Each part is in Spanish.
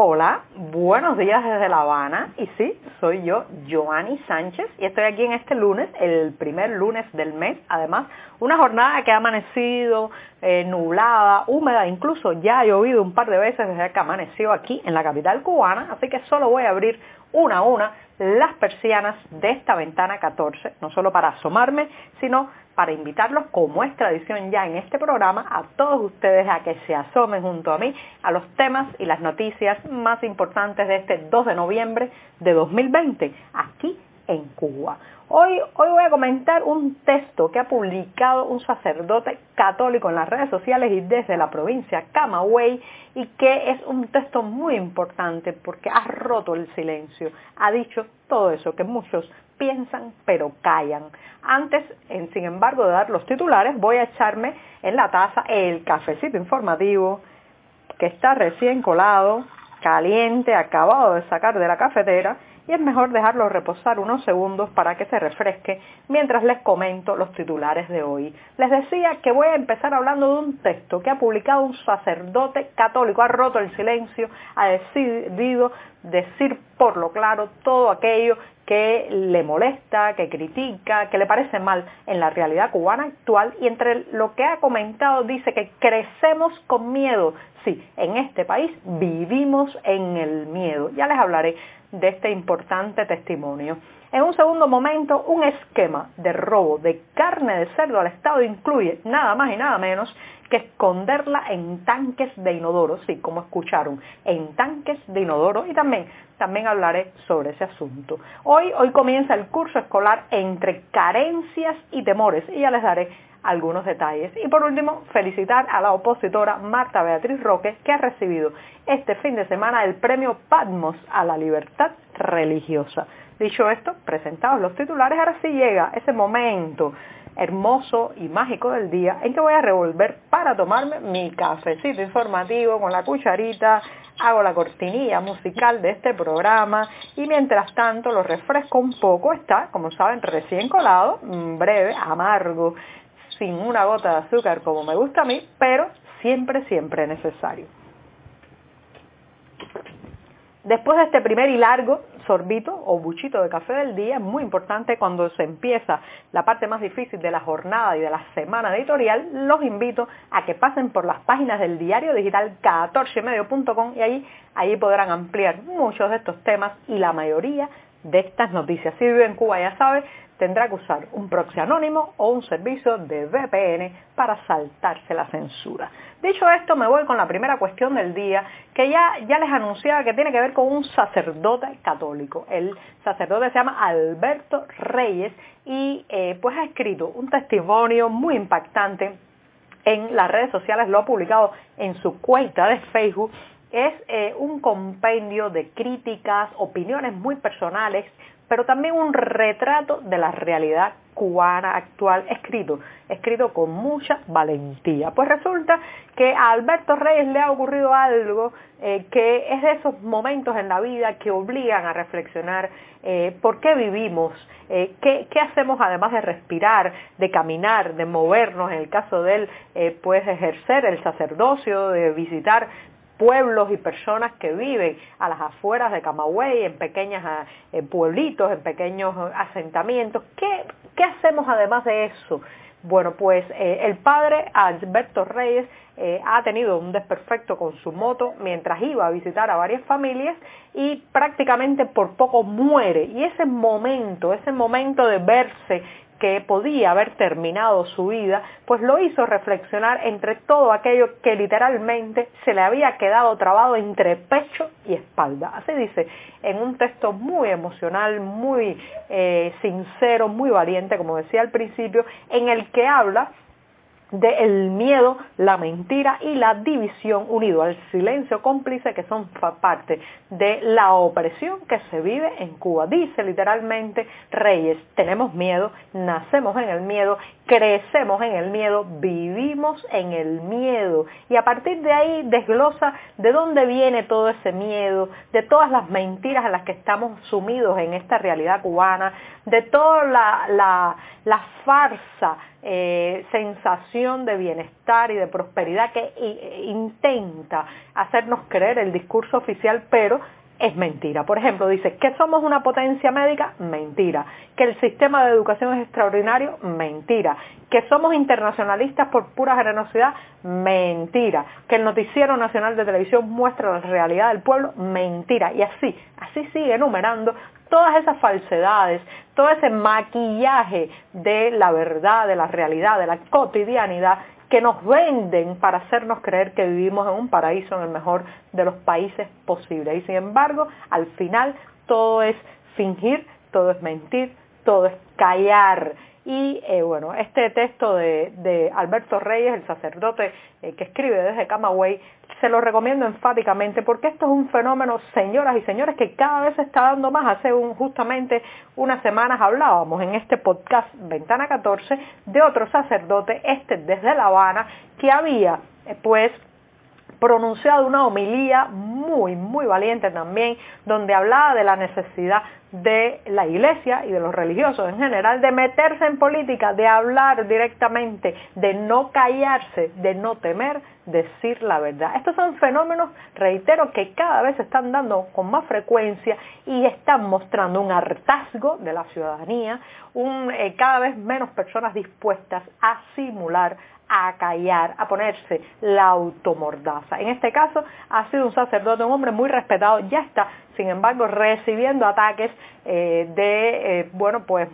Hola, buenos días desde La Habana, y sí, soy yo, Yoani Sánchez, y estoy aquí en este lunes, el primer lunes del mes, además una jornada que ha amanecido, nublada, húmeda, incluso ya ha llovido un par de veces desde que amaneció aquí en la capital cubana, así que solo voy a abrir una a una las persianas de esta ventana 14, no solo para asomarme, sino para invitarlos, como es tradición ya en este programa, a todos ustedes a que se asomen junto a mí a los temas y las noticias más importantes de este 2 de noviembre de 2020, aquí en Cuba. Hoy voy a comentar un texto que ha publicado un sacerdote católico en las redes sociales y desde la provincia Camagüey, y que es un texto muy importante porque ha roto el silencio, ha dicho todo eso que muchos piensan pero callan. Antes, sin embargo, de dar los titulares, voy a echarme en la taza el cafecito informativo que está recién colado, caliente, acabado de sacar de la cafetera, y es mejor dejarlo reposar unos segundos para que se refresque mientras les comento los titulares de hoy. Les decía que voy a empezar hablando de un texto que ha publicado un sacerdote católico, ha roto el silencio, ha decidido decir por lo claro todo aquello que le molesta, que critica, que le parece mal en la realidad cubana actual, y entre lo que ha comentado dice que crecemos con miedo. Sí, en este país vivimos en el miedo. Ya les hablaré de este importante testimonio. En un segundo momento, un esquema de robo de carne de cerdo al Estado incluye nada más y nada menos que esconderla en tanques de inodoro, sí, como escucharon, en tanques de inodoro, y también hablaré sobre ese asunto. Hoy comienza el curso escolar Entre Carencias y Temores, y ya les daré algunos detalles. Y por último, felicitar a la opositora Marta Beatriz Roque, que ha recibido este fin de semana el premio Patmos a la libertad religiosa. Dicho esto, presentados los titulares, ahora sí llega ese momento hermoso y mágico del día en que voy a revolver para tomarme mi cafecito informativo con la cucharita, hago la cortinilla musical de este programa y mientras tanto lo refresco un poco. Está, como saben, recién colado, breve, amargo, sin una gota de azúcar como me gusta a mí, pero siempre necesario. Después de este primer y largo sorbito o buchito de café del día, es muy importante cuando se empieza la parte más difícil de la jornada y de la semana editorial, los invito a que pasen por las páginas del diario digital 14medio.com y ahí podrán ampliar muchos de estos temas y la mayoría de estas noticias. Si vive en Cuba, ya sabe, tendrá que usar un proxy anónimo o un servicio de VPN para saltarse la censura. Dicho esto, me voy con la primera cuestión del día, que ya les anunciaba que tiene que ver con un sacerdote católico. El sacerdote se llama Alberto Reyes y pues ha escrito un testimonio muy impactante en las redes sociales, lo ha publicado en su cuenta de Facebook. Es un compendio de críticas, opiniones muy personales, pero también un retrato de la realidad cubana actual, escrito con mucha valentía. Pues resulta que a Alberto Reyes le ha ocurrido algo que es de esos momentos en la vida que obligan a reflexionar por qué vivimos, qué hacemos además de respirar, de caminar, de movernos. En el caso de él, pues ejercer el sacerdocio, de visitar pueblos y personas que viven a las afueras de Camagüey, en pequeños pueblitos, en pequeños asentamientos. ¿Qué hacemos además de eso? Bueno, pues el padre Alberto Reyes ha tenido un desperfecto con su moto mientras iba a visitar a varias familias y prácticamente por poco muere. Y ese momento de verse que podía haber terminado su vida, pues lo hizo reflexionar entre todo aquello que literalmente se le había quedado trabado entre pecho y espalda. Así dice, en un texto muy emocional, muy sincero, muy valiente, como decía al principio, en el que habla del miedo, la mentira y la división unido al silencio cómplice que son parte de la opresión que se vive en Cuba. Dice literalmente Reyes, tenemos miedo, nacemos en el miedo, crecemos en el miedo, vivimos en el miedo. Y a partir de ahí desglosa de dónde viene todo ese miedo, de todas las mentiras a las que estamos sumidos en esta realidad cubana, de toda la farsa, sensación de bienestar y de prosperidad que intenta hacernos creer el discurso oficial, pero es mentira. Por ejemplo, dice que somos una potencia médica, mentira. Que el sistema de educación es extraordinario, mentira. Que somos internacionalistas por pura generosidad, mentira. Que el noticiero nacional de televisión muestra la realidad del pueblo, mentira. Y así sigue enumerando todas esas falsedades, todo ese maquillaje de la verdad, de la realidad, de la cotidianidad que nos venden para hacernos creer que vivimos en un paraíso, en el mejor de los países posibles. Y sin embargo, al final todo es fingir, todo es mentir, todo es callar. Y bueno, este texto de Alberto Reyes, el sacerdote que escribe desde Camagüey, se lo recomiendo enfáticamente porque esto es un fenómeno, señoras y señores, que cada vez se está dando más. Hace justamente unas semanas hablábamos en este podcast Ventana 14 de otro sacerdote, desde La Habana, que había pues pronunciado una homilía muy, muy valiente también, donde hablaba de la necesidad de la iglesia y de los religiosos en general de meterse en política, de hablar directamente, de no callarse, de no temer decir la verdad. Estos son fenómenos, reitero, que cada vez se están dando con más frecuencia y están mostrando un hartazgo de la ciudadanía, cada vez menos personas dispuestas a simular, a callar, a ponerse la automordaza. En este caso ha sido un sacerdote, un hombre muy respetado, ya está, sin embargo, recibiendo ataques de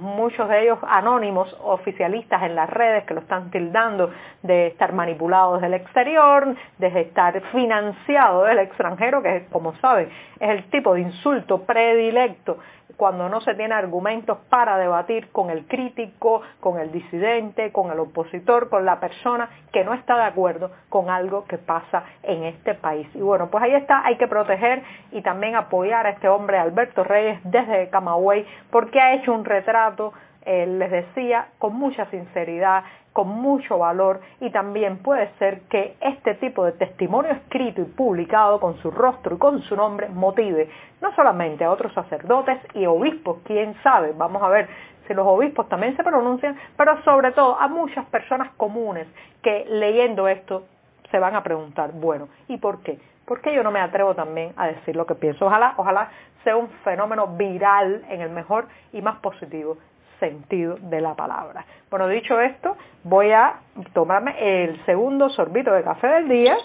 muchos de ellos anónimos oficialistas en las redes que lo están tildando de estar manipulado desde el exterior, de estar financiado del extranjero, que como saben es el tipo de insulto predilecto cuando no se tiene argumentos para debatir con el crítico, con el disidente, con el opositor, con la persona que no está de acuerdo con algo que pasa en este país. Y bueno, pues ahí está, hay que proteger y también apoyar a este hombre Alberto Reyes desde Camagüey, porque ha hecho un retrato, les decía, con mucha sinceridad, con mucho valor, y también puede ser que este tipo de testimonio escrito y publicado con su rostro y con su nombre motive no solamente a otros sacerdotes y obispos, quién sabe, vamos a ver si los obispos también se pronuncian, pero sobre todo a muchas personas comunes que leyendo esto se van a preguntar, bueno, ¿y por qué? ¿Por qué yo no me atrevo también a decir lo que pienso? Ojalá sea un fenómeno viral en el mejor y más positivo sentido de la palabra. Bueno, dicho esto, voy a tomarme el segundo sorbito de café del día,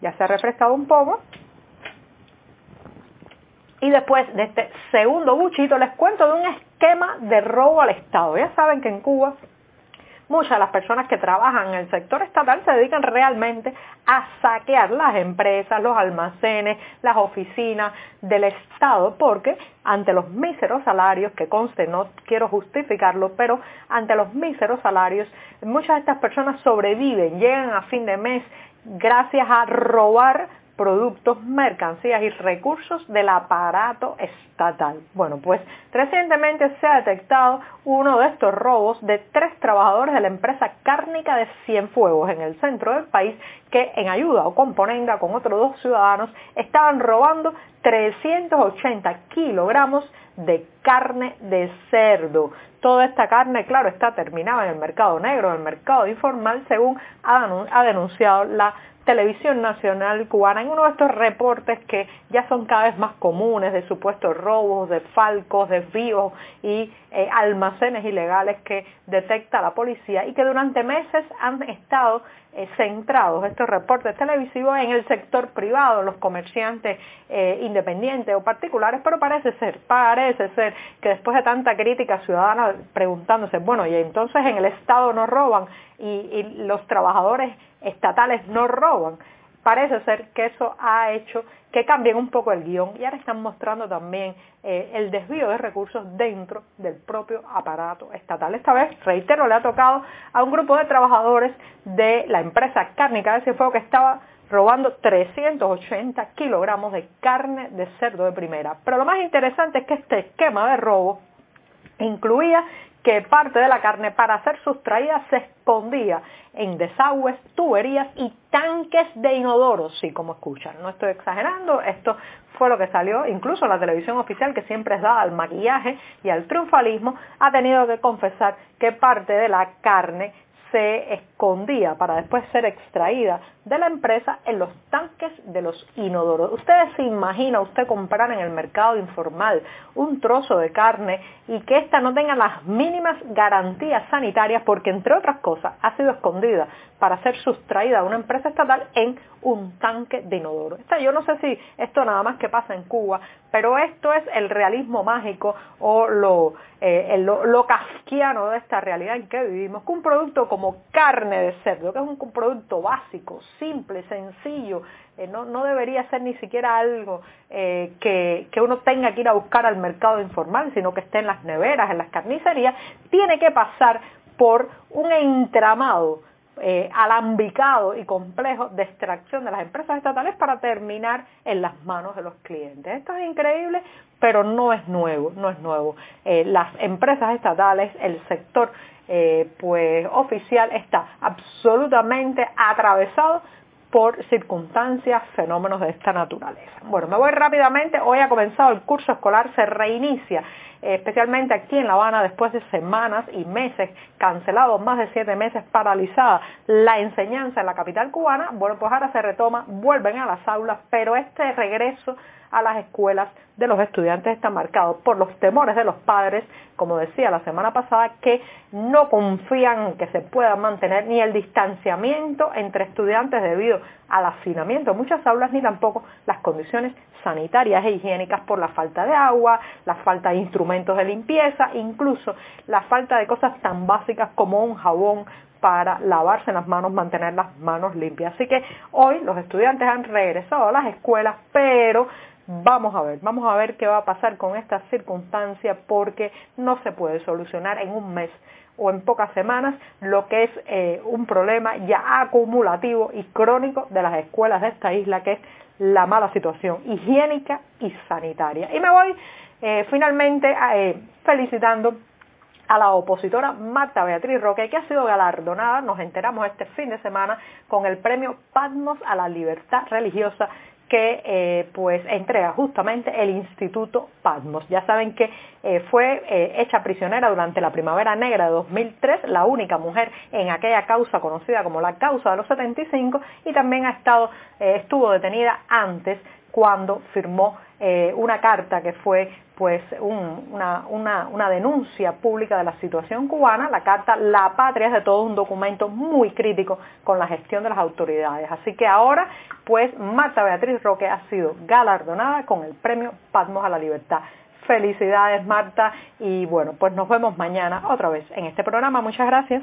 ya se ha refrescado un poco, y después de este segundo buchito les cuento de un esquema de robo al Estado. Ya saben que en Cuba muchas de las personas que trabajan en el sector estatal se dedican realmente a saquear las empresas, los almacenes, las oficinas del Estado, porque ante los míseros salarios, que conste, no quiero justificarlo, pero ante los míseros salarios, muchas de estas personas sobreviven, llegan a fin de mes gracias a robar productos, mercancías y recursos del aparato estatal. Bueno, pues recientemente se ha detectado uno de estos robos de 3 trabajadores de la empresa Cárnica de Cienfuegos en el centro del país que en ayuda o componenda con otros 2 ciudadanos estaban robando 380 kilogramos de carne de cerdo. Toda esta carne, claro, está terminada en el mercado negro, en el mercado informal, según ha denunciado la Televisión Nacional Cubana en uno de estos reportes que ya son cada vez más comunes de supuestos robos, desfalcos, desvíos y almacenes ilegales que detecta la policía y que durante meses han estado centrados estos reportes televisivos en el sector privado, los comerciantes independientes o particulares, pero parece ser que después de tanta crítica ciudadana preguntándose, bueno, y entonces en el Estado no roban y los trabajadores estatales no roban, parece ser que eso ha hecho que cambien un poco el guión y ahora están mostrando también el desvío de recursos dentro del propio aparato estatal. Esta vez, reitero, le ha tocado a un grupo de trabajadores de la empresa Cárnica de Cienfuegos que estaba robando 380 kilogramos de carne de cerdo de primera. Pero lo más interesante es que este esquema de robo incluía que parte de la carne para ser sustraída se expondía en desagües, tuberías y tanques de inodoros, sí, como escuchan. No estoy exagerando, esto fue lo que salió, incluso la televisión oficial, que siempre es dada al maquillaje y al triunfalismo, ha tenido que confesar que parte de la carne se escondía para después ser extraída de la empresa en los tanques de los inodoros. Ustedes se imaginan usted comprar en el mercado informal un trozo de carne y que ésta no tenga las mínimas garantías sanitarias porque, entre otras cosas, ha sido escondida para ser sustraída a una empresa estatal en un tanque de inodoro. Yo no sé si esto nada más que pasa en Cuba, pero esto es el realismo mágico o lo kafkiano de esta realidad en que vivimos, que un producto como carne de cerdo, que es un producto básico, simple, sencillo, no debería ser ni siquiera algo que uno tenga que ir a buscar al mercado informal, sino que esté en las neveras, en las carnicerías, tiene que pasar por un entramado alambicado y complejo de extracción de las empresas estatales para terminar en las manos de los clientes. Esto es increíble, pero no es nuevo. Las empresas estatales, el sector pues oficial está absolutamente atravesado por circunstancias, fenómenos de esta naturaleza. Bueno, me voy rápidamente. Hoy ha comenzado el curso escolar, se reinicia, especialmente aquí en La Habana, después de semanas y meses cancelados, más de 7 meses paralizada la enseñanza en la capital cubana. Bueno, pues ahora se retoma, vuelven a las aulas, pero este regreso a las escuelas de los estudiantes está marcado por los temores de los padres, como decía la semana pasada, que no confían que se pueda mantener ni el distanciamiento entre estudiantes debido al hacinamiento de muchas aulas, ni tampoco las condiciones sanitarias e higiénicas por la falta de agua, la falta de instrumentos de limpieza, incluso la falta de cosas tan básicas como un jabón para lavarse las manos, mantener las manos limpias. Así que hoy los estudiantes han regresado a las escuelas, pero vamos a ver qué va a pasar con esta circunstancia, porque no se puede solucionar en un mes o en pocas semanas lo que es un problema ya acumulativo y crónico de las escuelas de esta isla, que es la mala situación higiénica y sanitaria. Y me voy finalmente felicitando a la opositora Marta Beatriz Roque, que ha sido galardonada, nos enteramos este fin de semana, con el premio Patmos a la libertad religiosa que pues entrega justamente el Instituto Patmos. Ya saben que fue hecha prisionera durante la Primavera Negra de 2003, la única mujer en aquella causa conocida como la Causa de los 75, y también estuvo detenida antes cuando firmó una carta que fue pues una denuncia pública de la situación cubana. La carta La Patria es de todo un documento muy crítico con la gestión de las autoridades. Así que ahora, pues, Marta Beatriz Roque ha sido galardonada con el premio Patmos a la Libertad. Felicidades, Marta, y bueno, pues nos vemos mañana otra vez en este programa. Muchas gracias.